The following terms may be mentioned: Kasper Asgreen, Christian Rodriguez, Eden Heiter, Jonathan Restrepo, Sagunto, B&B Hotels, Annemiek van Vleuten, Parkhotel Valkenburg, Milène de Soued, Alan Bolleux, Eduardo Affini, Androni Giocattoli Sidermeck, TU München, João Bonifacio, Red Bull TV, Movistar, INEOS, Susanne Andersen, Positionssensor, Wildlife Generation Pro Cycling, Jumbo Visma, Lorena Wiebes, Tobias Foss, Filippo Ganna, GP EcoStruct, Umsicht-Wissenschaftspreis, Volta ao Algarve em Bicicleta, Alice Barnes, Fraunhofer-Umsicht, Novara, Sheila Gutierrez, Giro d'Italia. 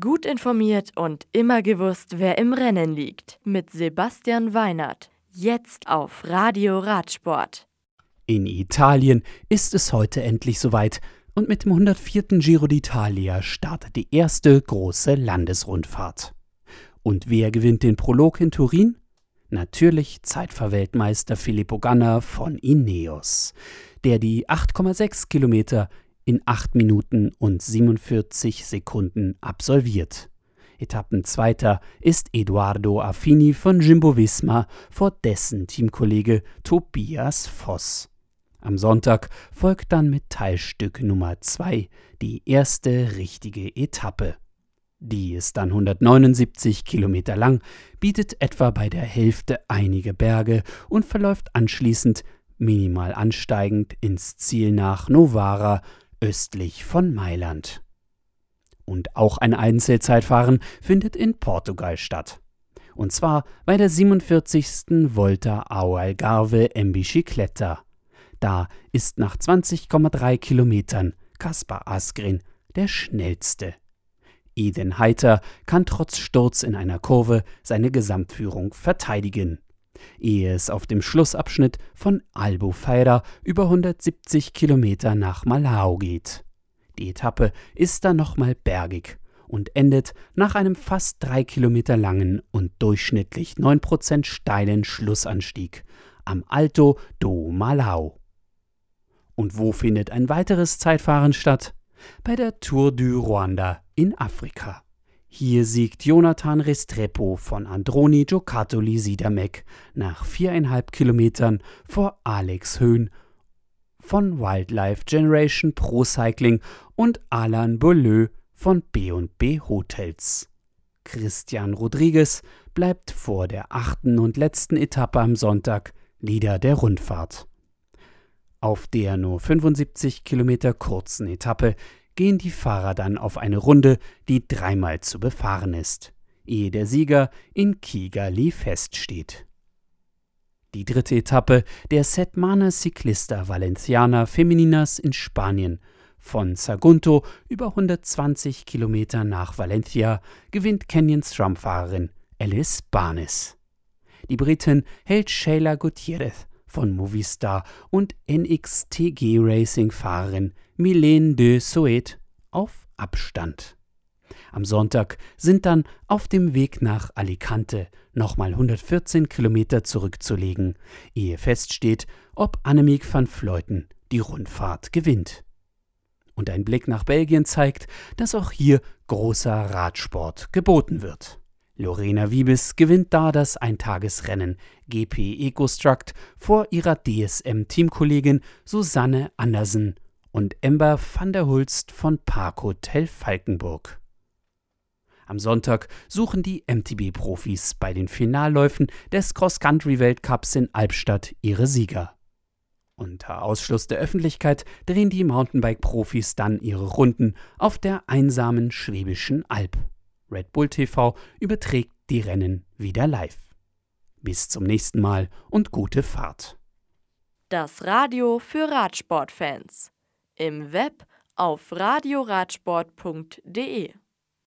Gut informiert und immer gewusst, wer im Rennen liegt. Mit Sebastian Weinert. Jetzt auf Radio Radsport. In Italien ist es heute endlich soweit. Und mit dem 104. Giro d'Italia startet die erste große Landesrundfahrt. Und wer gewinnt den Prolog in Turin? Natürlich Zeitfahrweltmeister Filippo Ganna von INEOS, der die 8,6 Kilometer in 8 Minuten und 47 Sekunden absolviert. Etappenzweiter ist Eduardo Affini von Jumbo Visma vor dessen Teamkollege Tobias Foss. Am Sonntag folgt dann mit Teilstück Nummer 2 die erste richtige Etappe. Die ist dann 179 Kilometer lang, bietet etwa bei der Hälfte einige Berge und verläuft anschließend minimal ansteigend ins Ziel nach Novara, östlich von Mailand. Und auch ein Einzelzeitfahren findet in Portugal statt. Und zwar bei der 47. Volta ao Algarve em Bicicleta. Da ist nach 20,3 Kilometern Kasper Asgreen der schnellste. Eden Heiter kann trotz Sturz in einer Kurve seine Gesamtführung verteidigen, ehe es auf dem Schlussabschnitt von Albufeira über 170 Kilometer nach Malau geht. Die Etappe ist dann nochmal bergig und endet nach einem fast 3 Kilometer langen und durchschnittlich 9% steilen Schlussanstieg am Alto do Malau. Und wo findet ein weiteres Zeitfahren statt? Bei der Tour du Rwanda in Afrika. Hier siegt Jonathan Restrepo von Androni Giocattoli Sidermeck nach 4,5 Kilometern vor Alex Höhn von Wildlife Generation Pro Cycling und Alan Bolleux von B&B Hotels. Christian Rodriguez bleibt vor der 8. und letzten Etappe am Sonntag Leader der Rundfahrt. Auf der nur 75 Kilometer kurzen Etappe gehen die Fahrer dann auf eine Runde, die dreimal zu befahren ist, ehe der Sieger in Kigali feststeht. Die dritte Etappe der Setmana Ciclista Valenciana Femininas in Spanien. Von Sagunto über 120 Kilometer nach Valencia gewinnt Kenyans Tramfahrerin Alice Barnes. Die Britin hält Sheila Gutierrez von Movistar und NXTG Racing-Fahrerin Milène de Soued auf Abstand. Am Sonntag sind dann auf dem Weg nach Alicante nochmal 114 Kilometer zurückzulegen, ehe feststeht, ob Annemiek van Vleuten die Rundfahrt gewinnt. Und ein Blick nach Belgien zeigt, dass auch hier großer Radsport geboten wird. Lorena Wiebes gewinnt da das Eintagesrennen GP EcoStruct vor ihrer DSM-Teamkollegin Susanne Andersen und Ember van der Hulst von Parkhotel Valkenburg. Am Sonntag suchen die MTB-Profis bei den Finalläufen des Cross-Country-Weltcups in Albstadt ihre Sieger. Unter Ausschluss der Öffentlichkeit drehen die Mountainbike-Profis dann ihre Runden auf der einsamen Schwäbischen Alb. Red Bull TV überträgt die Rennen wieder live. Bis zum nächsten Mal und gute Fahrt. Das Radio für Radsportfans. Im Web auf radioradsport.de